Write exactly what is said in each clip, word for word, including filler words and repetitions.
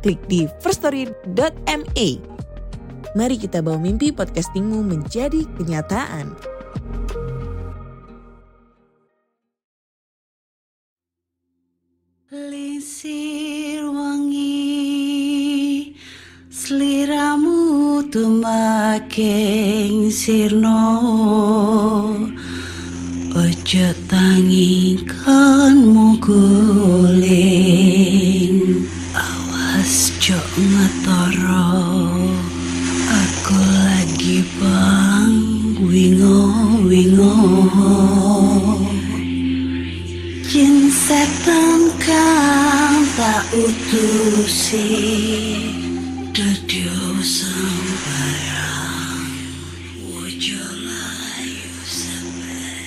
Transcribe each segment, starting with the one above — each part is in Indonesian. klik di firstory dot me. Mari kita bawa mimpi podcastingmu menjadi kenyataan. Lisir wangi seliramu tumaking sirno, ojo tangi kan mukulin. Awas jok ngetoro, aku lagi bang wingo-wingo. Jin setan kang tak utusi, dadyo sembarang wujo layu seber.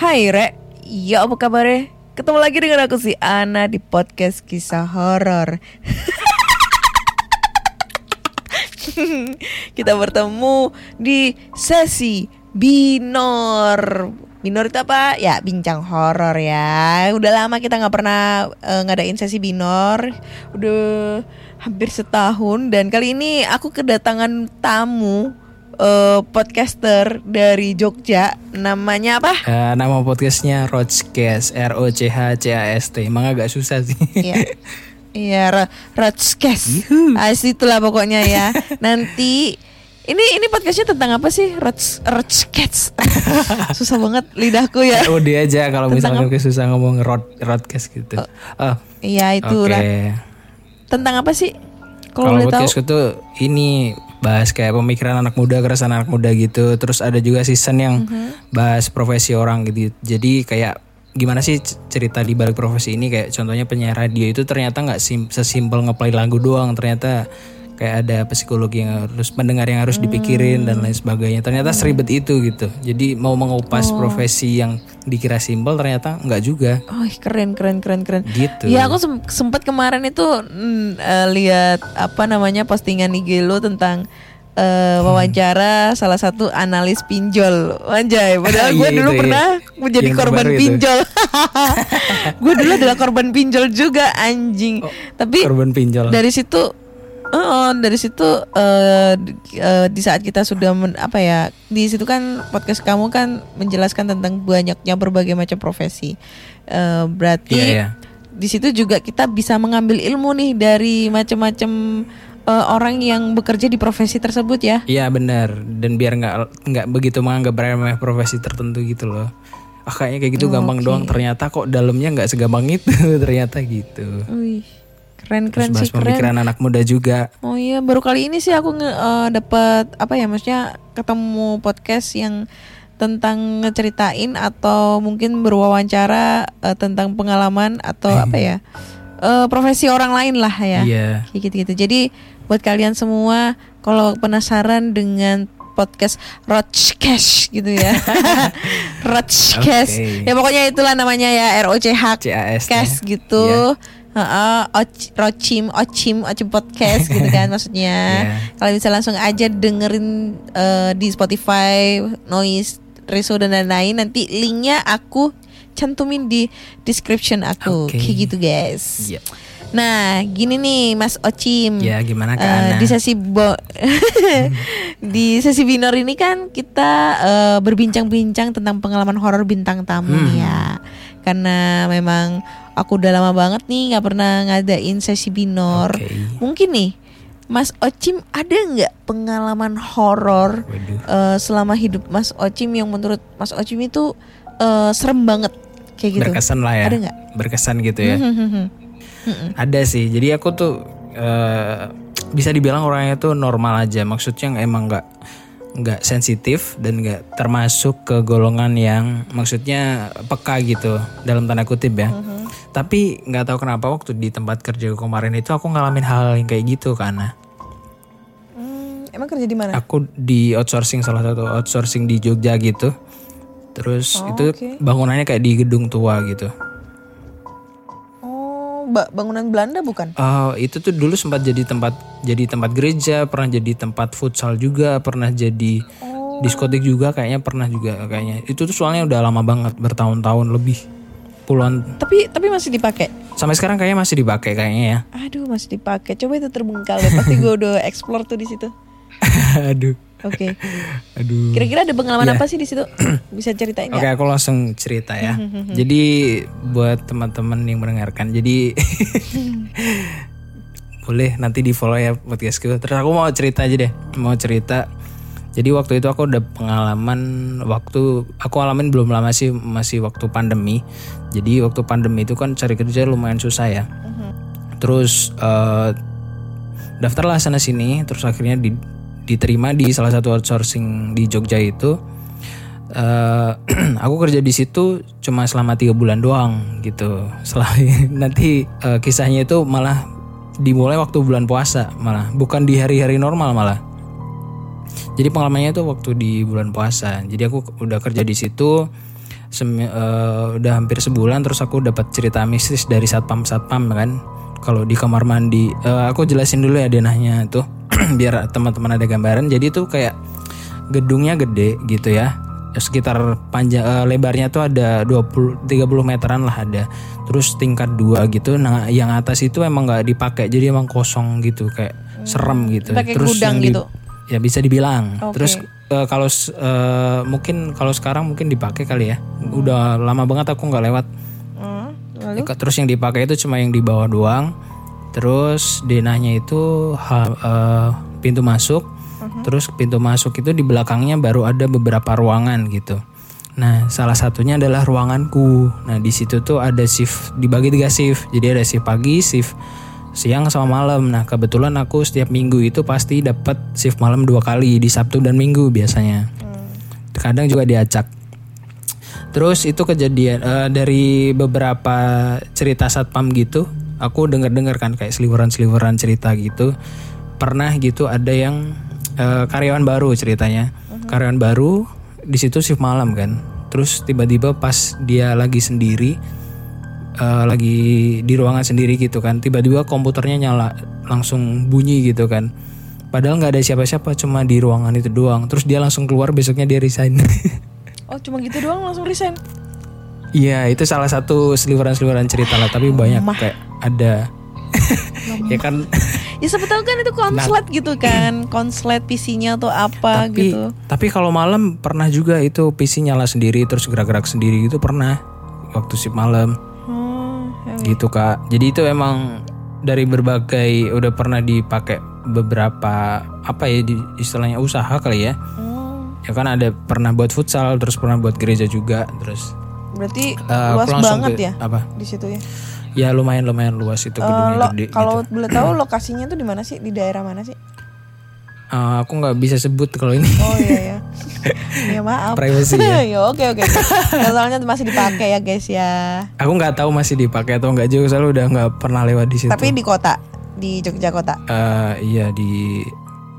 Hai Rek, ya apa kabarnya? Ketemu lagi dengan aku si Ana di podcast kisah horor. Kita bertemu di sesi BINOR. BINOR itu apa? Ya, bincang horor ya. Udah lama kita gak pernah uh, ngadain sesi BINOR. Udah hampir setahun. Dan kali ini aku kedatangan tamu Uh, podcaster dari Jogja. Namanya apa? Uh, nama podcastnya RochCast, R O C H C A S T. Emang agak susah sih. Iya, yeah. yeah, RochCast. Asli itulah pokoknya ya. Nanti Ini ini podcastnya tentang apa sih? RochCast. Susah banget lidahku ya. R O D aja kalau misalnya susah ngomong RochCast gitu. Iya uh, uh, itu okay lah. Tentang apa sih? Kalau podcast tahu? Itu ini bahas kayak pemikiran anak muda, keresahan anak muda gitu. Terus ada juga season yang mm-hmm. bahas profesi orang gitu. Jadi kayak gimana sih cerita di balik profesi ini. Kayak contohnya penyiar radio itu ternyata gak sim- sesimpel ngeplay lagu doang. Ternyata kayak ada psikologi yang harus, pendengar yang harus dipikirin mm. dan lain sebagainya. Ternyata mm. seribet itu gitu. Jadi mau mengupas oh. profesi yang dikira simpel ternyata gak juga. Oh keren keren keren keren gitu. Ya aku sempat kemarin itu mm, uh, lihat apa namanya postingan I G lo tentang uh, wawancara hmm. salah satu analis pinjol. Anjay, padahal gue dulu itu, pernah iya. menjadi yang korban pinjol. Gue dulu adalah korban pinjol juga anjing. Oh, tapi korban pinjol. Dari situ Uh, dari situ uh, uh, di saat kita sudah men, apa ya di situ kan podcast kamu kan menjelaskan tentang banyaknya berbagai macam profesi. Uh, berarti yeah, yeah. di situ juga kita bisa mengambil ilmu nih dari macam-macam uh, orang yang bekerja di profesi tersebut ya. Iya yeah, benar. Dan biar nggak nggak begitu menganggap remeh profesi tertentu gitu loh. Ah oh, kayaknya kayak gitu oh, gampang okay. doang. Ternyata kok dalamnya nggak segampang itu. Ternyata gitu. Uih. Keren-keren sih, keren. Pemikiran anak muda juga. Oh iya, baru kali ini sih aku nge- uh, dapat apa ya, maksudnya ketemu podcast yang tentang ngeceritain atau mungkin berwawancara uh, tentang pengalaman atau apa ya uh, profesi orang lain lah ya. Iya. Yeah. Gitu-gitu. Jadi buat kalian semua kalau penasaran dengan podcast RochCast gitu ya. RochCast. Okay. Ya pokoknya itulah namanya ya, R O C H Cast gitu. Yeah. Uh, Rochim, Ochim, Ochim Podcast gitu kan maksudnya. Yeah. Kalian bisa langsung aja dengerin uh, di Spotify, Noice, Reso dan lain-lain. Nanti linknya aku cantumin di description aku. Okay. Kayak gitu guys. Yeah. Nah, gini nih Mas Ochim. Ya, yeah, gimana Kak Ana? Uh, di sesi bo- di sesi binor ini kan kita uh, berbincang-bincang tentang pengalaman horor bintang tamu hmm. ya. Karena memang aku udah lama banget nih gak pernah ngadain sesi binor. Okay. Mungkin nih Mas Ochim ada gak pengalaman horor uh, selama hidup Mas Ochim yang menurut Mas Ochim itu uh, serem banget kayak gitu. Berkesan lah ya. Ada gak? Berkesan gitu ya. Ada sih. Jadi aku tuh uh, bisa dibilang orangnya tuh normal aja. Maksudnya emang gak nggak sensitif dan nggak termasuk ke golongan yang maksudnya peka gitu dalam tanda kutip ya. Uh-huh. Tapi nggak tahu kenapa waktu di tempat kerja kemarin itu aku ngalamin hal yang kayak gitu karena. Hmm, emang kerja di mana? Aku di outsourcing, salah satu outsourcing di Jogja gitu. Terus oh, itu okay. bangunannya kayak di gedung tua gitu. Ba- bangunan Belanda bukan? Oh, itu tuh dulu sempat jadi tempat jadi tempat gereja, pernah jadi tempat futsal juga, pernah jadi oh. diskotik juga kayaknya, pernah juga kayaknya. Itu tuh soalnya udah lama banget, bertahun-tahun lebih. Puluhan. Tapi tapi masih dipakai. Sampai sekarang kayaknya masih dipakai kayaknya ya. Aduh, masih dipakai. Coba itu terbengkalai ya. Pasti gue udah explore tuh di situ. Aduh. Oke. Okay. Aduh. Kira-kira ada pengalaman ya. Apa sih di situ? Bisa ceritain enggak? Oke, okay, aku langsung cerita ya. Jadi buat teman-teman yang mendengarkan. Jadi boleh nanti di-follow ya podcastku. Terus aku mau cerita aja deh. Mau cerita. Jadi waktu itu aku udah pengalaman waktu aku alamin belum lama sih, masih waktu pandemi. Jadi waktu pandemi itu kan cari kerja lumayan susah ya. Terus uh, daftarlah sana sini, terus akhirnya di diterima di salah satu outsourcing di Jogja itu. Uh, aku kerja di situ cuma selama tiga bulan doang gitu. Selain nanti uh, kisahnya itu malah dimulai waktu bulan puasa malah, bukan di hari-hari normal malah. Jadi pengalamannya itu waktu di bulan puasa. Jadi aku udah kerja di situ sem- uh, udah hampir sebulan, terus aku dapat cerita mistis dari satpam-satpam kan. Kalau di kamar mandi, uh, aku jelasin dulu ya denahnya tuh. Biar teman-teman ada gambaran. Jadi itu kayak gedungnya gede gitu ya. Sekitar panjang uh, lebarnya tuh ada dua puluh tiga puluh meteran lah ada. Terus tingkat dua gitu. Nah, yang atas itu emang enggak dipakai. Jadi emang kosong gitu kayak hmm. serem gitu. Pakai terus gudang di, gitu. Ya bisa dibilang. Okay. Terus uh, kalau uh, mungkin kalau sekarang mungkin dipakai kali ya. Hmm. Udah lama banget aku enggak lewat. Hmm. Lalu? Terus yang dipakai itu cuma yang di bawah doang. Terus denahnya itu ha, uh, pintu masuk, uh-huh. terus pintu masuk itu di belakangnya baru ada beberapa ruangan gitu. Nah, salah satunya adalah ruanganku. Nah, di situ tuh ada shift, dibagi tiga shift. Jadi ada shift pagi, shift siang sama malam. Nah, kebetulan aku setiap minggu itu pasti dapat shift malam dua kali di Sabtu dan Minggu biasanya. Hmm. Kadang juga diacak. Terus itu kejadian uh, dari beberapa cerita satpam gitu. Aku dengar-dengar kan kayak seliweran-seliweran cerita gitu. Pernah gitu ada yang e, karyawan baru ceritanya. Uh-huh. Karyawan baru di situ shift malam kan. Terus tiba-tiba pas dia lagi sendiri e, lagi di ruangan sendiri gitu kan. Tiba-tiba komputernya nyala langsung bunyi gitu kan. Padahal enggak ada siapa-siapa, cuma di ruangan itu doang. Terus dia langsung keluar, besoknya dia resign. Oh, cuma gitu doang langsung resign. Iya, itu salah satu seliweran-seliweran cerita lah, tapi banyak Mama. Kayak ada. Ya kan. Ya sebetulnya kan itu konslet nah, gitu kan, konslet P C-nya atau apa tapi, gitu. Tapi kalau malam pernah juga itu P C nyala sendiri terus gerak-gerak sendiri gitu pernah waktu shift malam. Hmm, ya. Gitu Kak. Jadi itu emang dari berbagai udah pernah dipakai beberapa apa ya istilahnya usaha kali ya. Hmm. Ya kan ada pernah buat futsal, terus pernah buat gereja juga, terus berarti uh, luas banget ke, ya apa? Di situ ya. Ya lumayan lumayan luas itu gedungnya uh, lo, gede. Kalau gitu. Boleh tahu lokasinya tuh di mana sih? Di daerah mana sih? Uh, aku nggak bisa sebut kalau ini. Oh iya ya. Ya maaf. Privacy ya. Ya oke oke. Soalnya masih dipakai ya guys ya. Aku nggak tahu masih dipakai atau nggak juga, soalnya udah nggak pernah lewat di situ. Tapi di kota, di Jogja kota. Uh, iya di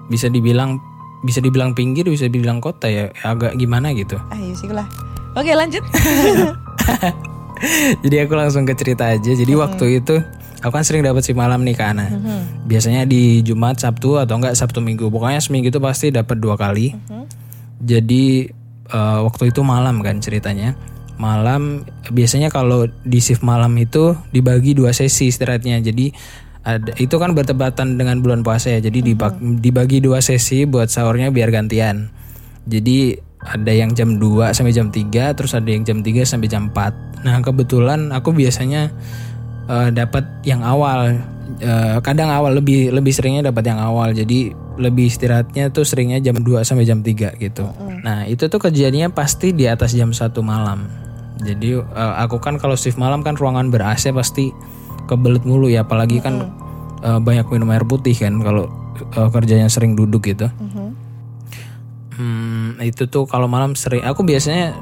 bisa dibilang bisa dibilang pinggir, bisa dibilang kota ya, agak gimana gitu. Ayo sih lah. Oke lanjut. Jadi aku langsung ke cerita aja. Jadi hmm. waktu itu aku kan sering dapat shift malam nih Kak Ana. hmm. Biasanya di Jumat, Sabtu atau enggak Sabtu Minggu. Pokoknya seminggu itu pasti dapat dua kali. hmm. Jadi uh, waktu itu malam kan ceritanya. Malam biasanya kalau di shift malam itu dibagi dua sesi istirahatnya. Jadi ada, itu kan bertepatan dengan bulan puasa ya. Jadi hmm. dibagi dua sesi buat sahurnya biar gantian. Jadi ada yang jam dua sampai jam tiga, terus ada yang jam tiga sampai jam empat. Nah kebetulan aku biasanya uh, dapat yang awal, uh, kadang awal lebih lebih seringnya dapat yang awal. Jadi lebih istirahatnya tuh seringnya jam dua sampai jam tiga gitu. Mm. Nah itu tuh kejadiannya pasti di atas jam satu malam. Jadi uh, aku kan kalau shift malam kan ruangan ber A C pasti kebelet mulu ya, apalagi mm-hmm. kan uh, banyak minum air putih kan kalau uh, kerjanya sering duduk gitu. Mm-hmm. Hmm, malam itu tuh kalau malam sering aku biasanya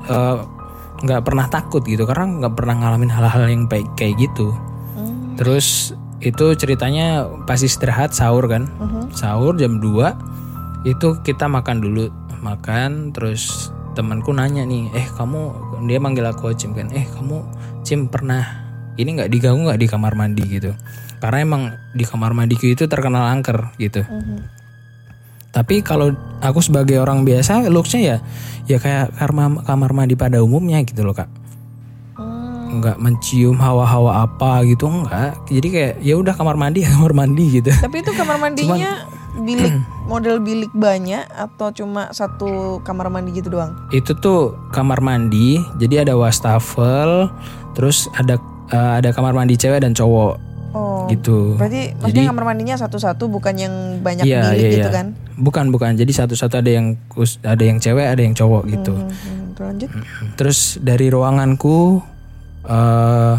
nggak uh, pernah takut gitu karena nggak pernah ngalamin hal-hal yang kayak gitu. Hmm. Terus itu ceritanya pasti istirahat sahur kan, uh-huh. sahur jam dua itu kita makan dulu, makan terus temanku nanya nih, eh kamu, dia manggil aku Cim kan, eh kamu Cim pernah ini nggak diganggu nggak di kamar mandi gitu? Karena emang di kamar mandiku itu terkenal angker gitu. Uh-huh. Tapi kalau aku sebagai orang biasa looksnya ya ya kayak kamar kamar mandi pada umumnya gitu loh kak, hmm. nggak mencium hawa-hawa apa gitu enggak, jadi kayak ya udah kamar mandi kamar mandi gitu. Tapi itu kamar mandinya cuman, bilik model bilik banyak atau cuma satu kamar mandi gitu doang? Itu tuh kamar mandi, jadi ada wastafel, terus ada uh, ada kamar mandi cewek dan cowok. Oh, gitu. Berarti maksudnya kamar mandinya satu-satu bukan yang banyak iya, milik iya, gitu iya. kan? Bukan, bukan. Jadi satu-satu ada yang ada yang cewek, ada yang cowok gitu. Hmm, lanjut. Terus dari ruanganku uh,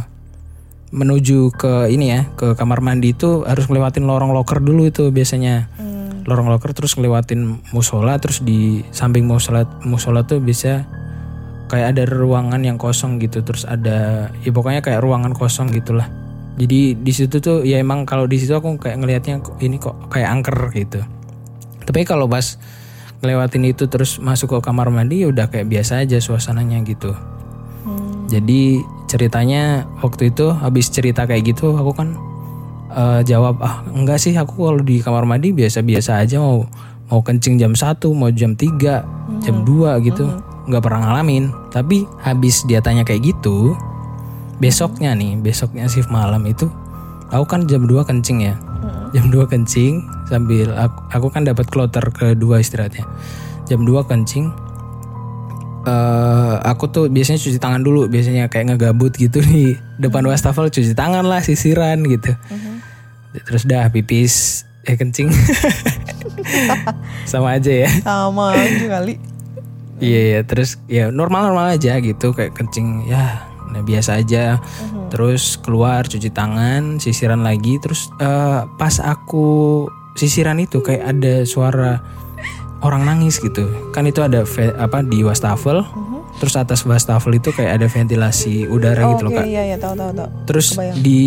menuju ke ini ya, ke kamar mandi itu harus ngelewatin lorong loker dulu itu biasanya. Hmm. Lorong loker terus ngelewatin musola, terus di samping musola musola tuh bisa kayak ada ruangan yang kosong gitu, terus ada ya pokoknya kayak ruangan kosong gitulah. Jadi di situ tuh ya emang kalau di situ aku kayak ngelihatnya ini kok kayak angker gitu. Tapi kalau pas ngelewatin itu terus masuk ke kamar mandi ya udah kayak biasa aja suasananya gitu. Hmm. Jadi ceritanya waktu itu habis cerita kayak gitu aku kan uh, jawab ah enggak sih aku kalau di kamar mandi biasa-biasa aja, mau mau kencing jam satu, mau jam tiga, hmm. jam dua gitu. Hmm. Enggak pernah ngalamin. Tapi habis dia tanya kayak gitu, besoknya nih, besoknya shift malam itu aku kan jam dua kencing ya, mm. jam dua kencing sambil aku, aku kan dapat kloter kedua istirahatnya, jam dua kencing. uh, Aku tuh biasanya cuci tangan dulu, biasanya kayak ngegabut gitu di depan mm. wastafel, cuci tangan lah, sisiran gitu. mm-hmm. Terus dah pipis, eh kencing. Sama aja ya. Sama aja kali. Iya ya, terus ya normal-normal aja gitu, kayak kencing ya nah biasa aja. Uhum. Terus keluar cuci tangan, sisiran lagi. Terus uh, pas aku sisiran itu kayak ada suara orang nangis gitu. Kan itu ada ve- apa di wastafel. Uhum. Terus atas wastafel itu kayak ada ventilasi udara oh, gitu loh kak. Iya iya tahu tahu tahu. Terus kebayang. Di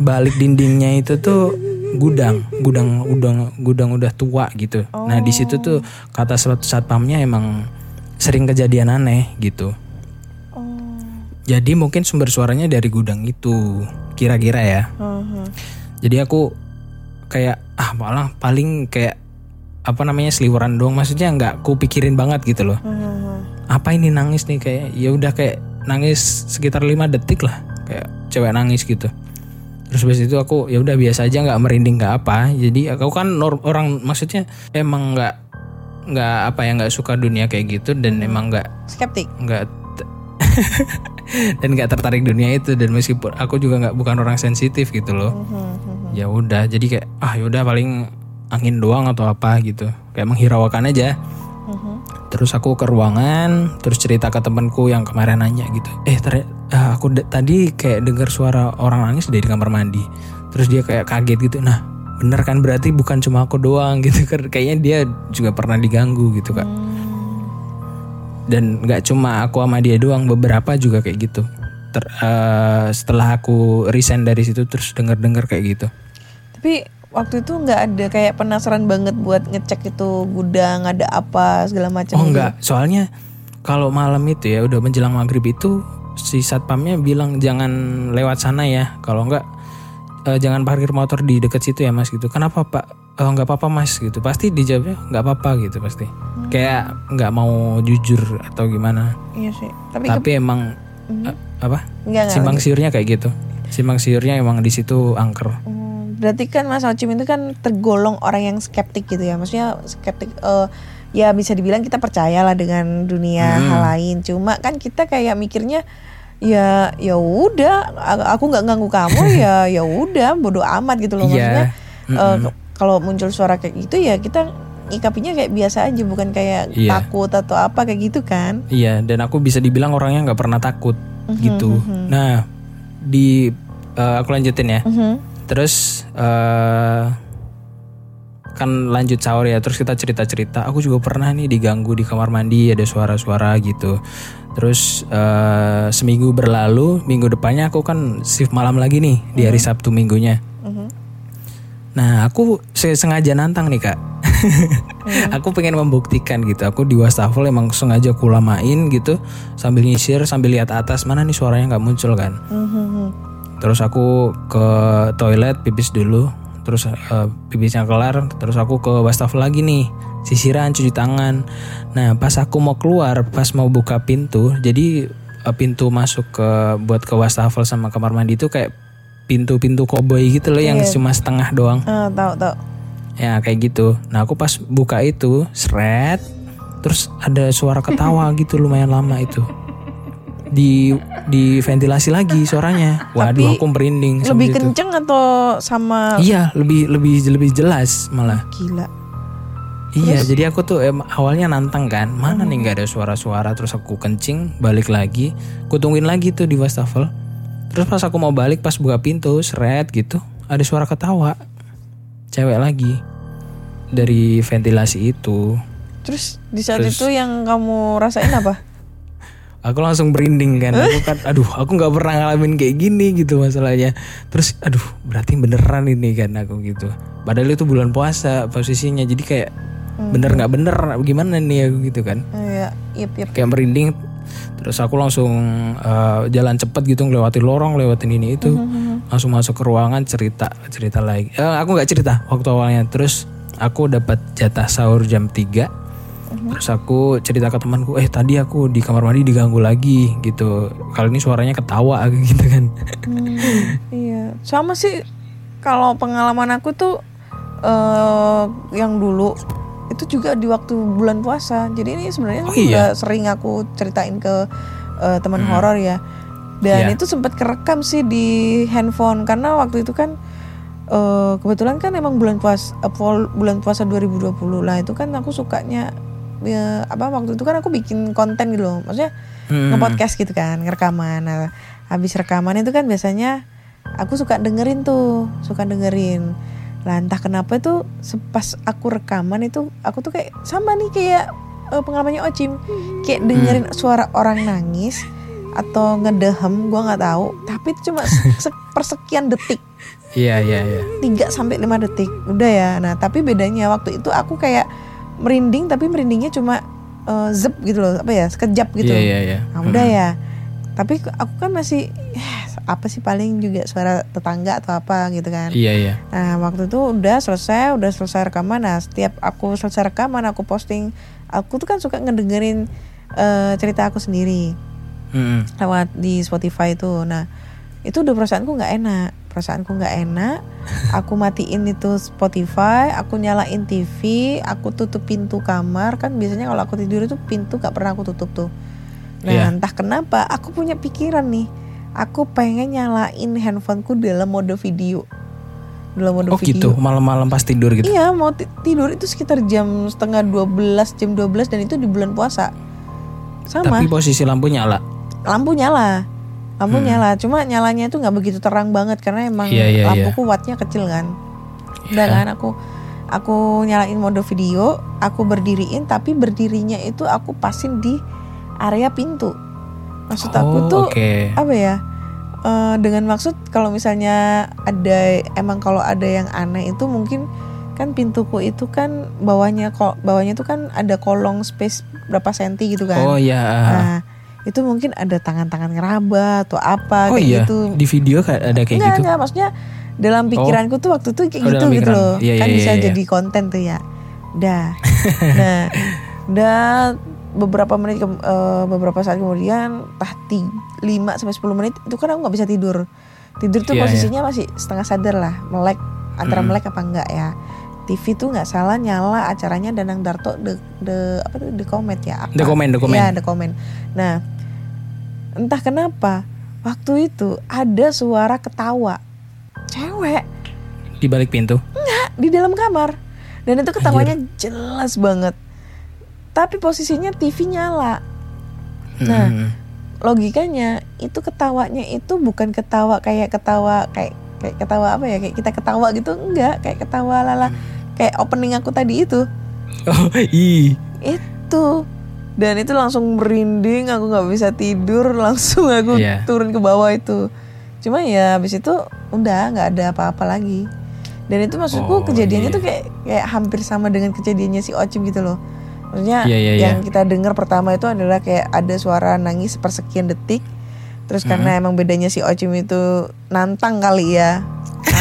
balik dindingnya itu tuh gudang, gudang udang gudang udah tua gitu. Oh. Nah di situ tuh kata satpamnya emang sering kejadian aneh gitu. Jadi mungkin sumber suaranya dari gudang itu, kira-kira ya. Uh-huh. Jadi aku kayak ah malah paling kayak apa namanya seliweran doang, maksudnya nggak aku pikirin banget gitu loh. Uh-huh. Apa ini nangis nih, kayak ya udah kayak nangis sekitar lima detik lah, kayak cewek nangis gitu. Terus habis itu aku ya udah biasa aja, nggak merinding nggak apa. Jadi aku kan orang maksudnya emang nggak nggak apa ya nggak suka dunia kayak gitu dan emang nggak skeptik nggak dan nggak tertarik dunia itu, dan meskipun aku juga nggak bukan orang sensitif gitu loh. Mm-hmm. Ya udah jadi kayak ah yaudah paling angin doang atau apa gitu, kayak menghiraukan aja. Mm-hmm. Terus aku ke ruangan, terus cerita ke temanku yang kemarin nanya gitu, eh ter- aku d- tadi kayak dengar suara orang nangis dari kamar mandi. Terus dia kayak kaget gitu, nah bener kan berarti bukan cuma aku doang gitu, kayaknya dia juga pernah diganggu gitu kak. Mm. Dan gak cuma aku sama dia doang, beberapa juga kayak gitu. Ter, uh, setelah aku resign dari situ terus denger-denger kayak gitu. Tapi waktu itu gak ada kayak penasaran banget buat ngecek itu gudang ada apa segala macam? Oh enggak, gitu. Soalnya kalau malam itu ya udah menjelang maghrib itu si satpamnya bilang jangan lewat sana ya, kalau enggak uh, jangan parkir motor di dekat situ ya mas gitu. Kenapa pak? Oh, gak apa-apa mas gitu. Pasti dijawabnya gak apa-apa gitu pasti. Hmm. Kayak gak mau jujur atau gimana. Iya sih. Tapi, Tapi ke... emang mm-hmm. a- apa? Enggak, simpang enggak. Siurnya kayak gitu. Simpang siurnya emang di situ angker. Hmm, berarti kan Mas Ocim itu kan tergolong orang yang skeptik gitu ya. Maksudnya skeptik uh, ya bisa dibilang kita percayalah dengan dunia hmm. hal lain. Cuma kan kita kayak mikirnya ya ya udah aku gak ganggu kamu ya ya udah bodo amat gitu loh maksudnya. Yeah. Uh, Kalau muncul suara kayak gitu ya kita ngikapinya kayak biasa aja, bukan kayak iya. takut atau apa kayak gitu kan. Iya, dan aku bisa dibilang orangnya gak pernah takut mm-hmm, gitu. Mm-hmm. Nah di uh, aku lanjutin ya. Mm-hmm. Terus uh, kan lanjut sahur ya, terus kita cerita-cerita, aku juga pernah nih diganggu di kamar mandi, ada suara-suara gitu. Terus uh, seminggu berlalu, minggu depannya aku kan shift malam lagi nih, mm-hmm. di hari Sabtu minggunya. Mm-hmm. Nah aku sengaja nantang nih kak. mm-hmm. Aku pengen membuktikan gitu, aku di wastafel emang sengaja aku lamain gitu, sambil nyisir, sambil lihat atas, mana nih suaranya gak muncul kan. Mm-hmm. Terus aku ke toilet pipis dulu, terus uh, pipisnya kelar, terus aku ke wastafel lagi nih, sisiran, cuci tangan. Nah pas aku mau keluar, pas mau buka pintu, jadi uh, pintu masuk ke buat ke wastafel sama kamar mandi itu kayak pintu-pintu koboi gitu loh, yeah. yang cuma setengah doang. Uh, tahu tahu. Ya kayak gitu. Nah aku pas buka itu, seret, terus ada suara ketawa gitu lumayan lama itu. Di di ventilasi lagi suaranya. Waduh, tapi aku merinding. Lebih kenceng itu. Atau sama? Iya, lebih lebih lebih jelas malah. Gila. Iya, terus? Jadi aku tuh em, awalnya nantang kan, mana hmm. nih nggak ada suara-suara, terus aku kencing, balik lagi, aku tungguin lagi tuh di wastafel. Terus pas aku mau balik, pas buka pintu, seret gitu, ada suara ketawa, cewek lagi dari ventilasi itu. Terus di saat terus, itu yang kamu rasain apa? Aku langsung berinding kan, aku kan, aduh, aku nggak pernah ngalamin kayak gini gitu masalahnya. Terus, aduh, berarti beneran ini kan aku gitu. Padahal itu bulan puasa posisinya, jadi kayak hmm. bener nggak bener, gimana nih aku gitu kan? Iya, yep, yep. Kayak berinding. Terus aku langsung uh, jalan cepet gitu, ngelewatin lorong, lewatin ini itu, mm-hmm. langsung masuk ke ruangan, cerita, cerita lagi. Eh, aku nggak cerita waktu awalnya. Terus aku dapat jatah sahur jam tiga. Terus aku cerita ke temanku, eh tadi aku di kamar mandi diganggu lagi gitu. Kali ini suaranya ketawa gitu kan. Hmm, iya, sama sih. Kalau pengalaman aku tuh uh, yang dulu itu juga di waktu bulan puasa. Jadi ini sebenarnya oh, iya. sering aku ceritain ke uh, teman hmm. horor ya. Dan yeah. itu sempat kerekam sih di handphone karena waktu itu kan. Uh, kebetulan kan emang bulan puasa uh, bulan puasa dua ribu dua puluh lah, itu kan aku sukanya ya, apa waktu itu kan aku bikin konten gitu loh, maksudnya hmm. nge-podcast gitu kan, ngerekaman. Nah, habis rekaman itu kan biasanya aku suka dengerin tuh, suka dengerin. Lah entah kenapa itu pas aku rekaman itu aku tuh kayak sama nih kayak uh, pengalamannya Ocim, kayak dengerin hmm. suara orang nangis atau ngedehem, gue nggak tahu, tapi itu cuma se- persekian detik. Iya iya iya. tiga sampai lima detik. Udah ya. Nah, tapi bedanya waktu itu aku kayak merinding, tapi merindingnya cuma uh, zep gitu loh, apa ya? Sekejap gitu. Iya iya iya. Nah, udah hmm. ya. Tapi aku kan masih eh, apa sih paling juga suara tetangga atau apa gitu kan. Iya iya. Nah, waktu itu udah selesai, udah selesai rekaman. Nah, setiap aku selesai rekaman, aku posting, aku tuh kan suka ngedengerin uh, cerita aku sendiri. Hmm. Lewat di Spotify tuh. Nah, itu udah perasaanku enggak enak. Perasaanku gak enak, aku matiin itu Spotify, aku nyalain T V, aku tutup pintu kamar. Kan biasanya kalau aku tidur itu pintu gak pernah aku tutup tuh. Nah yeah. entah kenapa, aku punya pikiran nih, aku pengen nyalain handphoneku dalam mode video. Dalam mode oh video. Gitu, malam-malam pas tidur gitu? Iya, mau t- tidur itu sekitar jam setengah dua belas, jam dua belas, dan itu di bulan puasa. Sama. Tapi posisi lampu nyala? Lampu nyala. Lampu hmm. nyala, cuma nyalanya itu nggak begitu terang banget karena emang yeah, yeah, lampuku yeah. wattnya kecil kan. Udah yeah. kan aku aku nyalain mode video, aku berdiriin, tapi berdirinya itu aku pasin di area pintu. Maksud oh, aku tuh okay. apa ya? Uh, dengan maksud kalau misalnya ada emang kalau ada yang aneh itu mungkin kan pintuku itu kan bawahnya kok bawahnya itu kan ada kolong space berapa senti gitu kan. Oh iya. Yeah. Nah, itu mungkin ada tangan-tangan ngeraba atau apa oh, kayak iya. gitu. Di video ada kayak enggak, gitu. Enggak, maksudnya dalam pikiranku oh. tuh waktu tuh kayak oh, gitu gitu loh. Iya, kan iya, bisa iya. jadi konten tuh ya. Dah. Nah, dah beberapa menit uh, beberapa saat kemudian tah lima sampai sepuluh menit itu kan aku enggak bisa tidur. Tidur tuh iya, posisinya iya. masih setengah sadar lah, melek antara hmm. melek apa enggak ya. T V tuh nggak salah nyala acaranya Danang Darto the the apa tuh the comment ya apa? The comment the comment ya the comment. Nah entah kenapa waktu itu ada suara ketawa cewek di balik pintu? Enggak, di dalam kamar, dan itu ketawanya Anjir. jelas banget. Tapi posisinya T V nyala. Nah hmm. logikanya itu ketawanya itu bukan ketawa kayak ketawa kayak kayak ketawa apa ya kayak kita ketawa gitu, enggak kayak ketawa lala. Hmm. kayak opening aku tadi itu. Oh, ih. Itu. Dan itu langsung merinding, aku nggak bisa tidur, langsung aku yeah. turun ke bawah itu. Cuma ya habis itu udah nggak ada apa-apa lagi. Dan itu maksudku oh, kejadiannya yeah. tuh kayak kayak hampir sama dengan kejadiannya si Ocim gitu loh. Maksudnya yeah, yeah, yang yeah. kita dengar pertama itu adalah kayak ada suara nangis sepersekian detik. Terus mm-hmm. karena emang bedanya si Ocim itu nantang kali ya.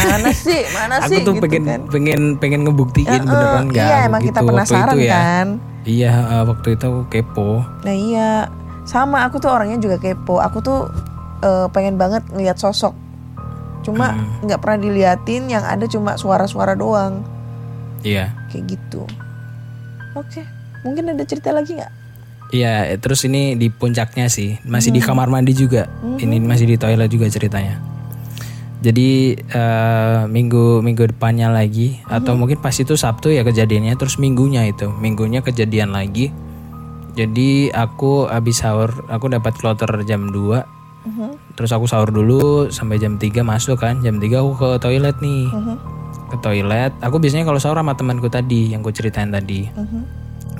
Mana sih, mana sih? Aku tuh gitu pengen, kan. pengen pengen ngebuktiin uh, beneran nggak? Iya, emang gitu. Kita penasaran itu, ya. Kan? Iya, uh, waktu itu aku kepo. Nah iya, sama aku tuh orangnya juga kepo. Aku tuh uh, pengen banget ngeliat sosok. Cuma nggak hmm. pernah diliatin, yang ada cuma suara-suara doang. Iya. Kayak gitu. Oke, mungkin ada cerita lagi nggak? Iya, terus ini di puncaknya sih, masih hmm. di kamar mandi juga. Hmm. Ini masih di toilet juga ceritanya. Jadi uh, minggu minggu depannya lagi mm-hmm. atau mungkin pas itu Sabtu ya kejadiannya, terus minggunya itu minggunya kejadian lagi. Jadi aku habis sahur, aku dapat kloter jam dua. Mm-hmm. Terus aku sahur dulu sampai jam tiga masuk kan. Jam tiga aku ke toilet nih. Mm-hmm. Ke toilet. Aku biasanya kalau sahur sama temanku tadi yang ku ceritain tadi. Mm-hmm.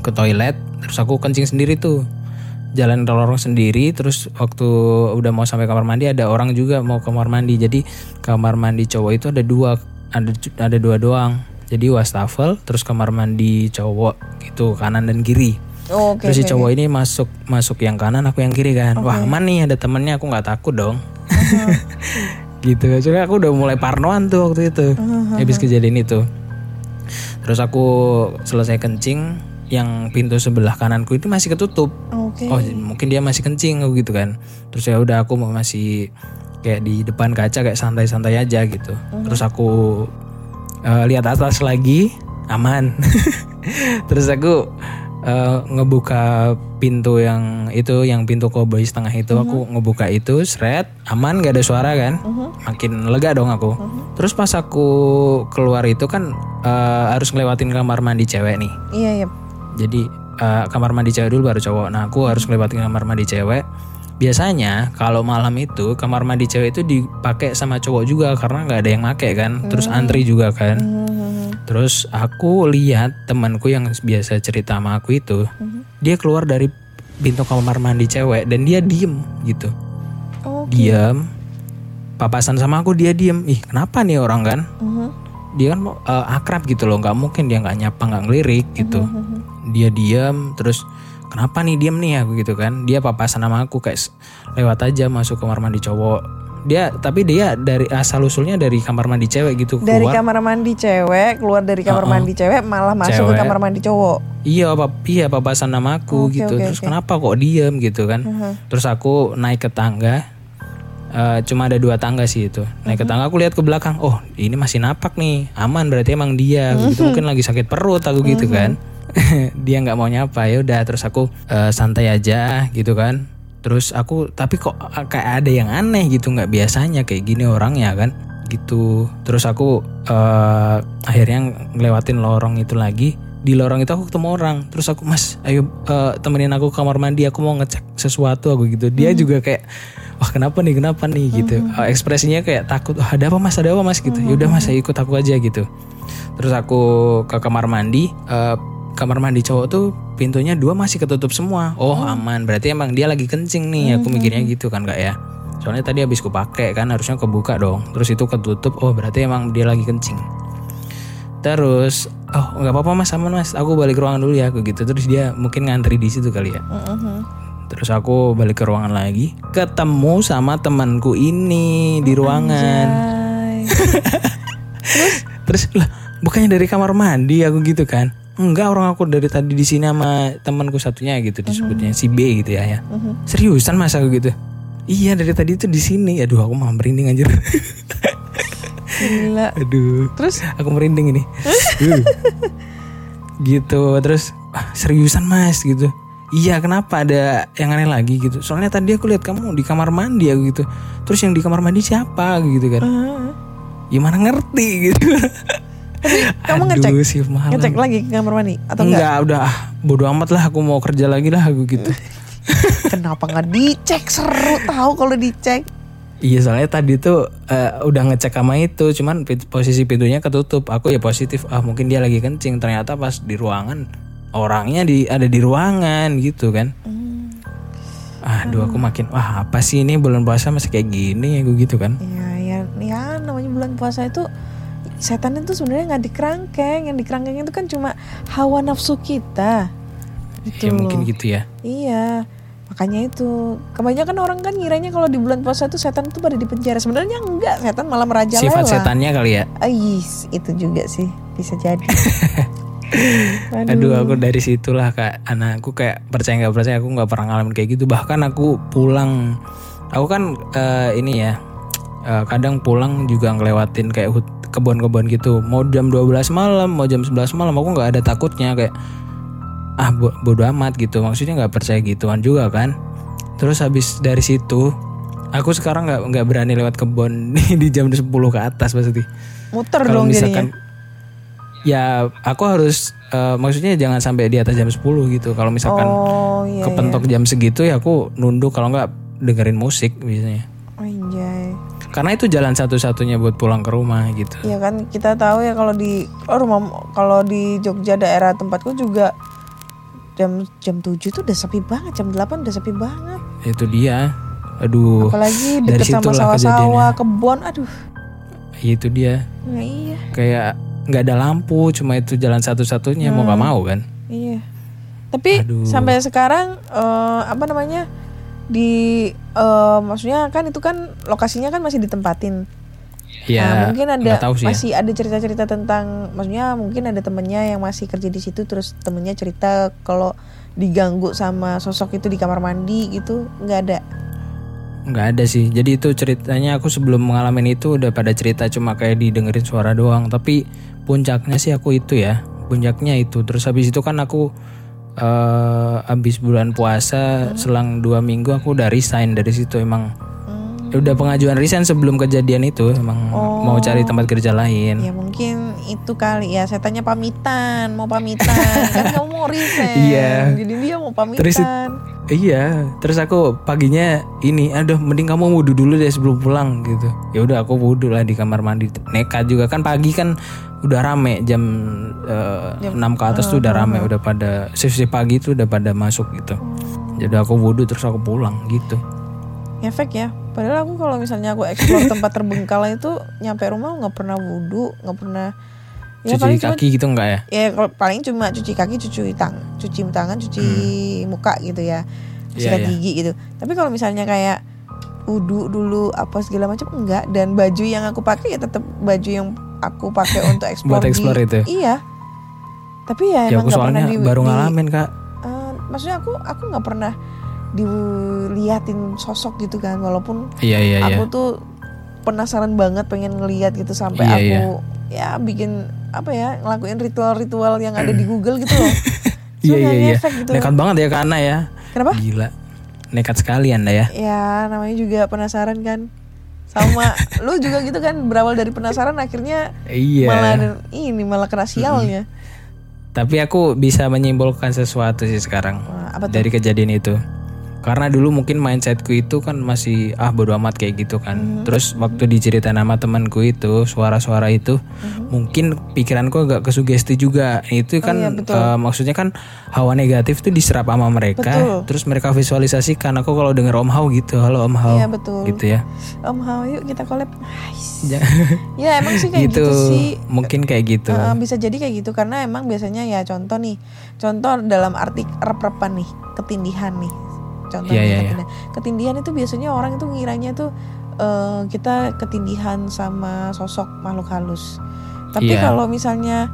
Ke toilet, terus aku kencing sendiri tuh. Jalan lorong sendiri, terus waktu udah mau sampai kamar mandi ada orang juga mau kamar mandi. Jadi kamar mandi cowok itu ada dua, ada ada dua doang. Jadi wastafel, terus kamar mandi cowok gitu, kanan dan kiri. Oh, okay, terus si cowok okay. ini masuk masuk yang kanan, aku yang kiri kan. Okay. Wah aman nih, ada temennya, aku nggak takut dong. Uh-huh. Gitu, soalnya aku udah mulai parnoan tuh waktu itu, uh-huh. habis kejadian itu. Terus aku selesai kencing, yang pintu sebelah kananku itu masih ketutup. Okay. Oh mungkin dia masih kencing gitu kan. Terus ya udah aku masih kayak di depan kaca kayak santai-santai aja gitu. Uh-huh. Terus aku uh, lihat atas lagi aman. Terus aku uh, ngebuka pintu yang itu, yang pintu koboi setengah itu. Uh-huh. Aku ngebuka itu, seret aman, gak ada suara kan. Uh-huh. Makin lega dong aku. Uh-huh. Terus pas aku keluar itu kan uh, harus ngelewatin kamar mandi cewek nih. Iya iya. Jadi uh, kamar mandi cewek dulu baru cowok. Nah aku harus ngelewatin kamar mandi cewek. Biasanya kalau malam itu kamar mandi cewek itu dipakai sama cowok juga karena nggak ada yang make kan. Terus antri juga kan. Terus aku lihat temanku yang biasa cerita sama aku itu, dia keluar dari pintu kamar mandi cewek dan dia diem gitu. Okay. Diem. Papasan sama aku dia diem. Ih kenapa nih orang kan? Uh-huh. Dia kan uh, akrab gitu loh, nggak mungkin dia nggak nyapa, nggak ngelirik gitu. Uh-huh. Dia diam, terus kenapa nih diam nih aku gitu kan. Dia papasan sama aku kayak lewat aja masuk kamar mandi cowok. Dia tapi dia dari asal usulnya dari kamar mandi cewek gitu, keluar dari kamar mandi cewek, keluar dari kamar uh-uh. mandi cewek malah masuk cewek. Ke kamar mandi cowok. Iya, papi, ya papasan sama aku okay, gitu. Okay, terus okay. kenapa kok diam gitu kan? Uh-huh. Terus aku naik ke tangga. Uh, cuma ada dua tangga sih itu. Naik ke tangga aku lihat ke belakang. Oh, ini masih napak nih. Aman berarti emang dia. Mm-hmm. Gitu mungkin lagi sakit perut aku gitu mm-hmm. kan. Dia nggak mau nyapa, ya udah. Terus aku uh, santai aja gitu kan. Terus aku tapi kok kayak ada yang aneh gitu, nggak biasanya kayak gini orangnya kan. Gitu. Terus aku uh, akhirnya ngelewatin lorong itu lagi. Di lorong itu aku ketemu orang. Terus aku, mas ayo uh, temenin aku ke kamar mandi, aku mau ngecek sesuatu aku gitu. Dia mm-hmm. juga kayak wah kenapa nih kenapa nih gitu. Mm-hmm. Ekspresinya kayak takut. Oh, ada apa mas ada apa mas gitu. Mm-hmm. Yaudah mas ikut aku aja gitu. Terus aku ke kamar mandi. uh, Kamar mandi cowok tuh pintunya dua masih ketutup semua. Oh mm-hmm. aman berarti emang dia lagi kencing nih. Mm-hmm. Aku mikirnya gitu kan kak ya. Soalnya tadi habis ku pakai kan harusnya kebuka dong. Terus itu ketutup. Oh berarti emang dia lagi kencing. Terus oh nggak apa-apa mas aman mas, aku balik ke ruangan dulu ya aku gitu. Terus dia mungkin ngantri di situ kali ya. Uh-huh. Terus aku balik ke ruangan lagi, ketemu sama temanku ini di ruangan. Terus terus lah bukannya dari kamar mandi aku gitu kan? Enggak, orang aku dari tadi di sini sama temanku satunya gitu disebutnya uh-huh. si B gitu ya ya. Uh-huh. Seriusan mas aku gitu? Iya dari tadi itu di sini. Aduh aku mah merinding anjir. Gila. Aduh. Terus aku merinding ini. uh. Gitu. Terus ah, seriusan mas gitu. Iya kenapa ada yang aneh lagi gitu. Soalnya tadi aku lihat kamu di kamar mandi aku gitu. Terus yang di kamar mandi siapa gitu kan. uh. Gimana ngerti gitu. Tapi kamu aduh, ngecek sih, ngecek lagi ke kamar mandi atau enggak? Enggak udah ah, bodo amat lah, aku mau kerja lagi lah aku gitu. Kenapa gak dicek, seru tahu kalau dicek. Iya, soalnya tadi tuh uh, udah ngecek sama itu, cuman pit, posisi pintunya ketutup. Aku ya positif, ah mungkin dia lagi kencing. Ternyata pas di ruangan, orangnya di ada di ruangan gitu kan. Hmm. Aduh, aku makin wah apa sih ini bulan puasa masih kayak gini ya gue gitu kan. Iya ya, ya namanya bulan puasa itu setan itu sebenarnya nggak dikerangkeng, yang dikerangkeng itu kan cuma hawa nafsu kita. Gitu ya, mungkin gitu ya. Iya. Makanya itu kebanyakan orang kan ngiranya kalau di bulan puasa itu setan itu pada di penjara. Sebenarnya enggak, setan malah merajalela. Sifat setannya kali ya. Ais, itu juga sih bisa jadi. Aduh. Aduh, aku dari situlah kak, anakku kayak percaya nggak percaya aku nggak pernah ngalamin kayak gitu. Bahkan aku pulang, aku kan uh, ini ya uh, kadang pulang juga ngelewatin kayak hut, kebun-kebun gitu. Mau jam dua belas malam, mau jam sebelas malam, aku nggak ada takutnya kayak. Ah bodo amat gitu, maksudnya nggak percaya gituan juga kan. Terus habis dari situ aku sekarang nggak nggak berani lewat kebun di jam sepuluh ke atas pasti muter kalo dong misalkan jadinya. Ya aku harus uh, maksudnya jangan sampai di atas jam sepuluh gitu. Kalau misalkan oh, iya, kepentok iya. Jam segitu ya aku nunduk, kalau nggak dengerin musik biasanya. Anjay. Karena itu jalan satu-satunya buat pulang ke rumah gitu. Iya kan, kita tahu ya kalau di oh, rumah kalau di Jogja daerah tempatku juga jam jam tujuh tuh udah sepi banget, jam delapan udah sepi banget. Itu dia. Aduh. Apalagi deket sama sawah-sawah, kebun, aduh. Itu dia. Nah, iya. Kayak enggak ada lampu, cuma itu jalan satu-satunya, hmm. mau enggak mau kan? Iya. Tapi aduh. Sampai sekarang uh, apa namanya? Di uh, maksudnya kan itu kan lokasinya kan masih ditempatin. Ya, nah, mungkin ada sih, masih ya. Ada cerita-cerita tentang, maksudnya mungkin ada temennya yang masih kerja di situ, terus temennya cerita kalau diganggu sama sosok itu di kamar mandi gitu, nggak ada? Nggak ada sih. Jadi itu ceritanya aku sebelum mengalami itu udah pada cerita cuma kayak didengerin suara doang. Tapi puncaknya sih aku itu ya, puncaknya itu. Terus habis itu kan aku uh, habis bulan puasa hmm. selang dua minggu aku udah resign dari situ emang. Udah pengajuan resign sebelum kejadian itu emang oh, mau cari tempat kerja lain. Ya mungkin itu kali ya, saya tanya pamitan, mau pamitan. Kan kamu mau resign. Iya. Jadi dia mau pamitan. Terus, iya, terus aku paginya ini, aduh mending kamu wudu dulu deh sebelum pulang gitu. Ya udah aku wudu lah di kamar mandi. Nekat juga kan, pagi kan udah rame jam, uh, jam enam ke atas uh, tuh udah rame, uh, udah pada shift-shift pagi tuh udah pada masuk gitu. Uh, Jadi aku wudu terus aku pulang gitu. Efek ya. Padahal aku kalau misalnya aku eksplor tempat terbengkalai itu nyampe rumah nggak pernah wudu, nggak pernah ya, cuci kaki cuma, gitu nggak ya? Ya paling cuma cuci kaki, cuci tangan, cuci tangan, cuci hmm. muka gitu ya, sikat yeah, gigi yeah. gitu. Tapi kalau misalnya kayak wudu dulu apa segala macam enggak, dan baju yang aku pakai ya tetap baju yang aku pakai untuk eksplor itu. Iya. Tapi ya, ya emang nggak pernah di, baru ngalamin di, kak. Uh, maksudnya aku aku nggak pernah diliatin sosok gitu kan, walaupun iya, iya, aku iya. tuh penasaran banget pengen ngeliat gitu sampai iya, aku iya. ya bikin apa ya, ngelakuin ritual-ritual yang ada di Google gitu loh. Iya iya iya. Gitu. Nekat banget ya Kak Ana ya. Kenapa? Gila. Nekat sekali Anda ya. Ya namanya juga penasaran kan. Sama lu juga gitu kan, berawal dari penasaran akhirnya iya. malah ini malah kena sialnya. Tapi aku bisa menyimpulkan sesuatu sih sekarang. Nah, apa dari kejadian itu. Karena dulu mungkin mindsetku itu kan masih ah bodo amat kayak gitu kan. Mm-hmm. Terus waktu diceritain sama temanku itu suara-suara itu mm-hmm. mungkin pikiranku agak kesugesti juga. Itu kan oh, iya, uh, maksudnya kan hawa negatif tuh diserap sama mereka. Betul. Terus mereka visualisasikan. Aku kalau denger Om Hao gitu, halo Om Hao. Iya betul. Gitu ya. Om Hao yuk kita collab. Nice. Ya emang sih kayak gitu, gitu sih. Mungkin kayak gitu. Uh, bisa jadi kayak gitu karena emang biasanya ya contoh nih. Contoh dalam arti rep-repan nih, ketindihan nih. Contohnya yeah, yeah, yeah. ketindihan itu biasanya orang itu ngiranya tuh uh, kita ketindihan sama sosok makhluk halus. Tapi yeah. kalau misalnya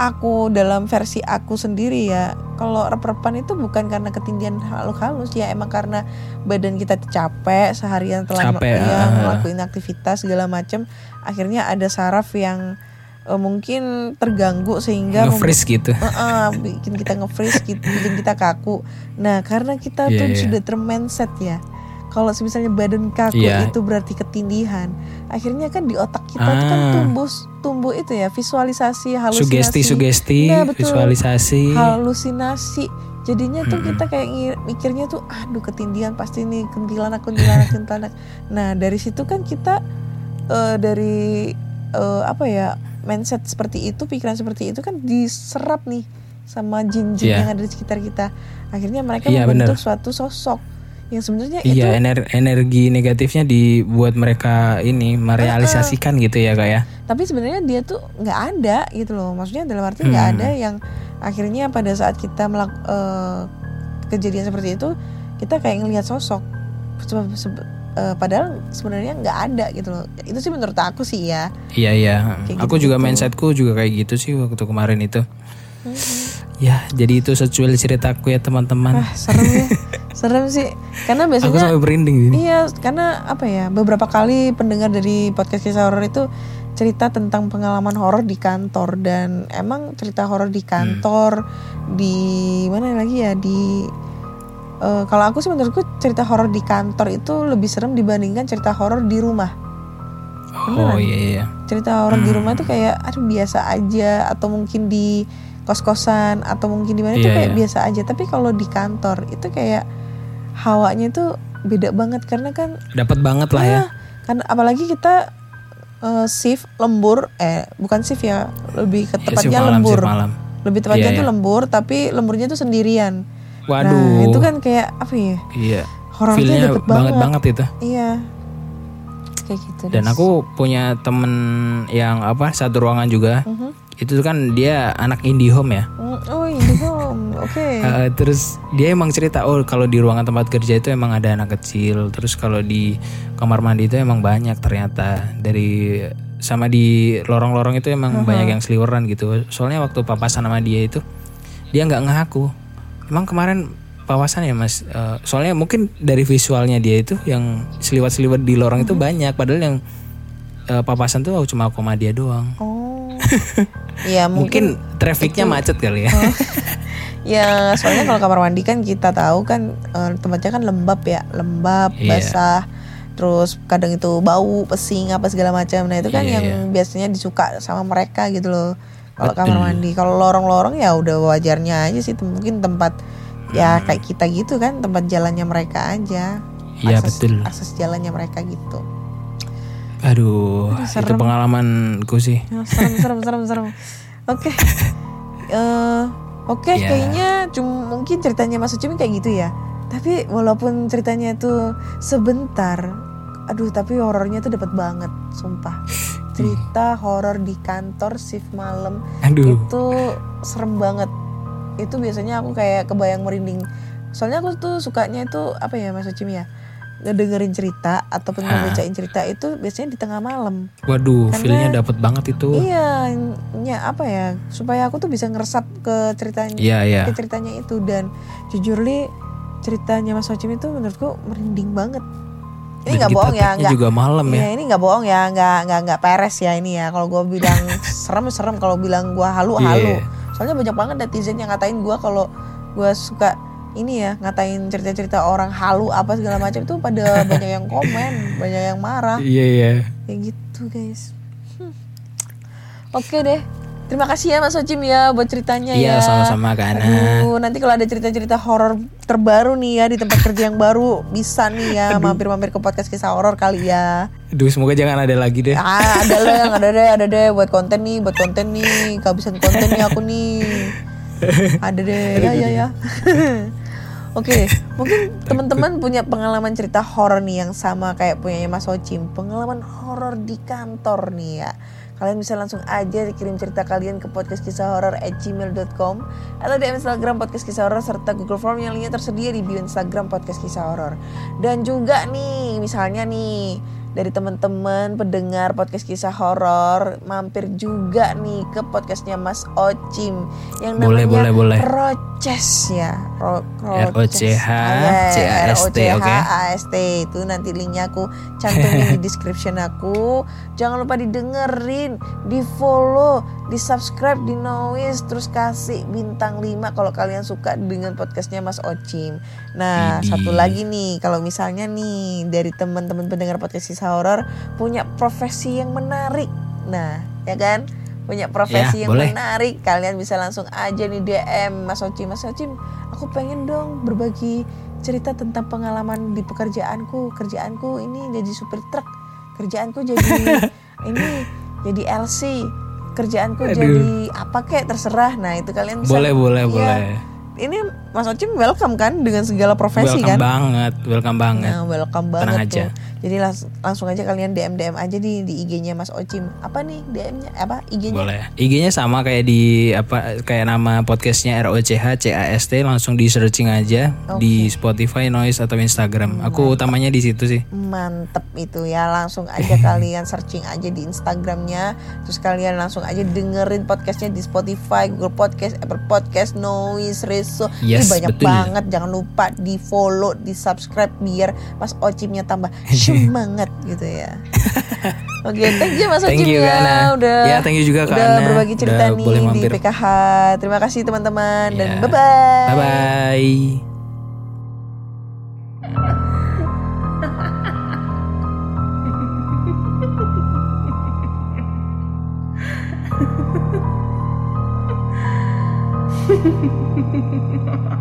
aku dalam versi aku sendiri ya, kalau rep-repan itu bukan karena ketindihan makhluk halus ya, emang karena badan kita capek seharian telah capek, ya, uh. ngelakuin aktivitas segala macam, akhirnya ada saraf yang Uh, mungkin terganggu sehingga nge-freeze mem- gitu uh, uh, bikin kita nge-freeze gitu, bikin kita kaku. Nah karena kita yeah, tuh yeah. sudah termindset ya, kalau misalnya badan kaku yeah. itu berarti ketindihan. Akhirnya kan di otak kita ah. kan tumbuh tumbuh itu ya, visualisasi, halusinasi, sugesti sugesti nah, visualisasi, halusinasi Jadinya tuh kita kayak mikirnya tuh aduh ketindihan pasti nih, kuntilanak kuntilanak kuntilanak. Nah dari situ kan kita uh, dari uh, apa ya mindset seperti itu, pikiran seperti itu kan diserap nih sama jin-jin yeah. yang ada di sekitar kita. Akhirnya mereka yeah, membentuk bener. suatu sosok yang sebenarnya yeah, itu ener- energi negatifnya dibuat mereka ini merealisasikan uh, gitu ya kak ya. Tapi sebenarnya dia tuh nggak ada gitu loh. Maksudnya dalam arti nggak hmm. ada yang akhirnya pada saat kita melak- uh, kejadian seperti itu kita kayak ngelihat sosok se- se- uh, padahal sebenarnya nggak ada gitu loh. Itu sih menurut aku sih ya. Iya iya. Kayak aku gitu, juga gitu. Mindsetku juga kayak gitu sih waktu kemarin itu. Mm-hmm. Ya jadi itu secuil ceritaku ya teman-teman. Ah, serem ya. Serem sih. Karena biasanya aku sampai berinding ini. Iya, karena apa ya, beberapa kali pendengar dari podcast kisah horor itu cerita tentang pengalaman horor di kantor, dan emang cerita horor di kantor hmm. di mana lagi ya di uh, kalau aku sih menurutku cerita horor di kantor itu lebih serem dibandingkan cerita horor di rumah. Beneran? Oh iya iya. Cerita horor hmm. di rumah itu kayak aduh biasa aja, atau mungkin di kos-kosan atau mungkin di mana yeah, itu kayak yeah. biasa aja. Tapi kalau di kantor itu kayak hawanya itu beda banget karena kan dapat banget lah ya. ya. Kan apalagi kita Uh, shift lembur, eh bukan shift ya, lebih ke tepatnya ya, lembur, malam. lebih tepatnya yeah, itu yeah. lembur, tapi lemburnya itu sendirian. Waduh. Nah itu kan kayak apa ya? Iya. Yeah. Horornya dapet banget banget itu. Iya. Kayak gitu. Dan terus. Aku punya temen yang apa satu ruangan juga, uh-huh. itu kan dia anak indie home ya. Oh indie home, oke. Okay. Uh, terus dia emang cerita, oh kalau di ruangan tempat kerja itu emang ada anak kecil, terus kalau di kamar mandi itu emang banyak ternyata, dari sama di lorong-lorong itu emang uh-huh. banyak yang seliweran gitu. Soalnya waktu papasan sama dia itu dia nggak ngaku. Emang kemarin papasan ya mas. Uh, soalnya mungkin dari visualnya dia itu yang seliwat-seliwat di lorong uh-huh. itu banyak. Padahal yang uh, papasan tuh cuma aku sama dia doang. Oh. ya mungkin, mungkin trafficnya itu macet kali ya. Oh. Ya soalnya kalau kamar mandi kan kita tahu kan uh, tempatnya kan lembab ya, lembab yeah. basah. Terus kadang itu bau, pesing apa segala macam. Nah itu kan yeah, yang yeah. biasanya disuka sama mereka gitu loh. Kalau kamar mandi, kalau lorong-lorong ya udah wajarnya aja sih. Mungkin tempat hmm. ya kayak kita gitu kan, tempat jalannya mereka aja. Iya yeah, betul. Akses jalannya mereka gitu. Aduh, Aduh itu pengalamanku sih. Serem, serem, serem, serem. Oke, okay. uh, oke okay, yeah. kayaknya cuma mungkin ceritanya Mas Ucim kayak gitu ya. Tapi walaupun ceritanya tuh sebentar, aduh tapi horornya tuh dapat banget, sumpah. Cerita horor di kantor shift malam aduh. itu serem banget. Itu biasanya aku kayak kebayang merinding. Soalnya aku tuh sukanya itu apa ya Mas Ucim ya, ngedengerin cerita ataupun ngebacain cerita itu biasanya di tengah malam. Waduh, feel-nya dapet banget itu. Iya, ya apa ya, supaya aku tuh bisa ngeresap ke ceritanya, yeah, yeah. ke ceritanya itu. Dan jujur li, ceritanya Mas Ocim itu menurutku merinding banget. Ini nggak bohong ya, nggak. Juga malam ya. Ya ini nggak bohong ya, nggak nggak nggak peres ya ini ya. Kalau gue bilang serem serem, kalau bilang gue halu halu. Yeah. Soalnya banyak banget netizen yang ngatain gue kalau gue suka ini ya, ngatain cerita cerita orang halu apa segala macam itu pada banyak yang komen, banyak yang marah. Iya yeah, iya. Yeah. Kayak gitu guys. Hmm. Oke okay deh. Terima kasih ya Mas Ocim ya buat ceritanya iya, ya. Iya sama-sama Kak Ana. Aduh, nanti kalau ada cerita-cerita horor terbaru nih ya di tempat kerja yang baru, bisa nih ya aduh. mampir-mampir ke podcast kisah horor kali ya. Aduh semoga jangan ada lagi deh. Ah ada deh, ada deh, ada deh buat konten nih, buat konten nih, kehabisan konten nih aku nih. Ada deh ya ya ya. Oke, okay. Mungkin teman-teman punya pengalaman cerita horor nih yang sama kayak punyanya Mas Ocim, pengalaman horor di kantor nih ya. Kalian bisa langsung aja dikirim cerita kalian ke podcast kisah horor at gmail dot com atau di Instagram podcast kisah horor serta Google Form yang linknya tersedia di bio Instagram podcast kisah horor. Dan juga nih misalnya nih dari teman-teman pendengar podcast kisah horor mampir juga nih ke podcastnya Mas Ocim yang boleh, namanya boleh, boleh. RochCast ya, Ro- R O C H C A S T, oke A S T itu nanti linknya aku cantumin di description aku. Jangan lupa didengerin, di follow, di subscribe di Noice, terus kasih bintang lima kalau kalian suka dengan podcastnya Mas Ocim. Nah Didi. Satu lagi nih kalau misalnya nih dari teman-teman pendengar podcast kisah horor punya profesi yang menarik, nah ya kan, punya profesi ya, yang boleh. menarik, kalian bisa langsung aja nih D M Mas Ochim, Mas Ochim, aku pengen dong berbagi cerita tentang pengalaman di pekerjaanku, kerjaanku ini jadi supir truk, kerjaanku jadi ini jadi L C, kerjaanku Aduh. jadi apa kek, terserah. Nah itu kalian bisa boleh boleh ya, boleh. Ini Mas Ochim welcome kan dengan segala profesi welcome kan? Welcome banget, welcome banget. Nah, welcome banget. Tenang tuh. Aja. Jadi langsung, langsung aja kalian D M D M aja di di I G-nya Mas Ochim. Apa nih D M-nya? Apa I G-nya? Boleh. I G-nya sama kayak di apa kayak nama podcast-nya R O C H C A S T, langsung di searching aja okay. di Spotify, Noice atau Instagram. Aku Mantep. utamanya di situ sih. Mantep itu ya, langsung aja kalian searching aja di Instagram-nya, terus kalian langsung aja dengerin podcast-nya di Spotify, Google Podcast, Apple Podcast, Noice, Reso. Yes, ini banyak betul. banget. Jangan lupa di-follow, di-subscribe biar Mas Ochim-nya tambah semangat gitu ya. Oke, okay, thank you Mas Ochim ya, udah, ya, thank you juga, udah berbagi cerita udah nih di P K H. Terima kasih teman-teman ya. Dan bye bye. Bye bye.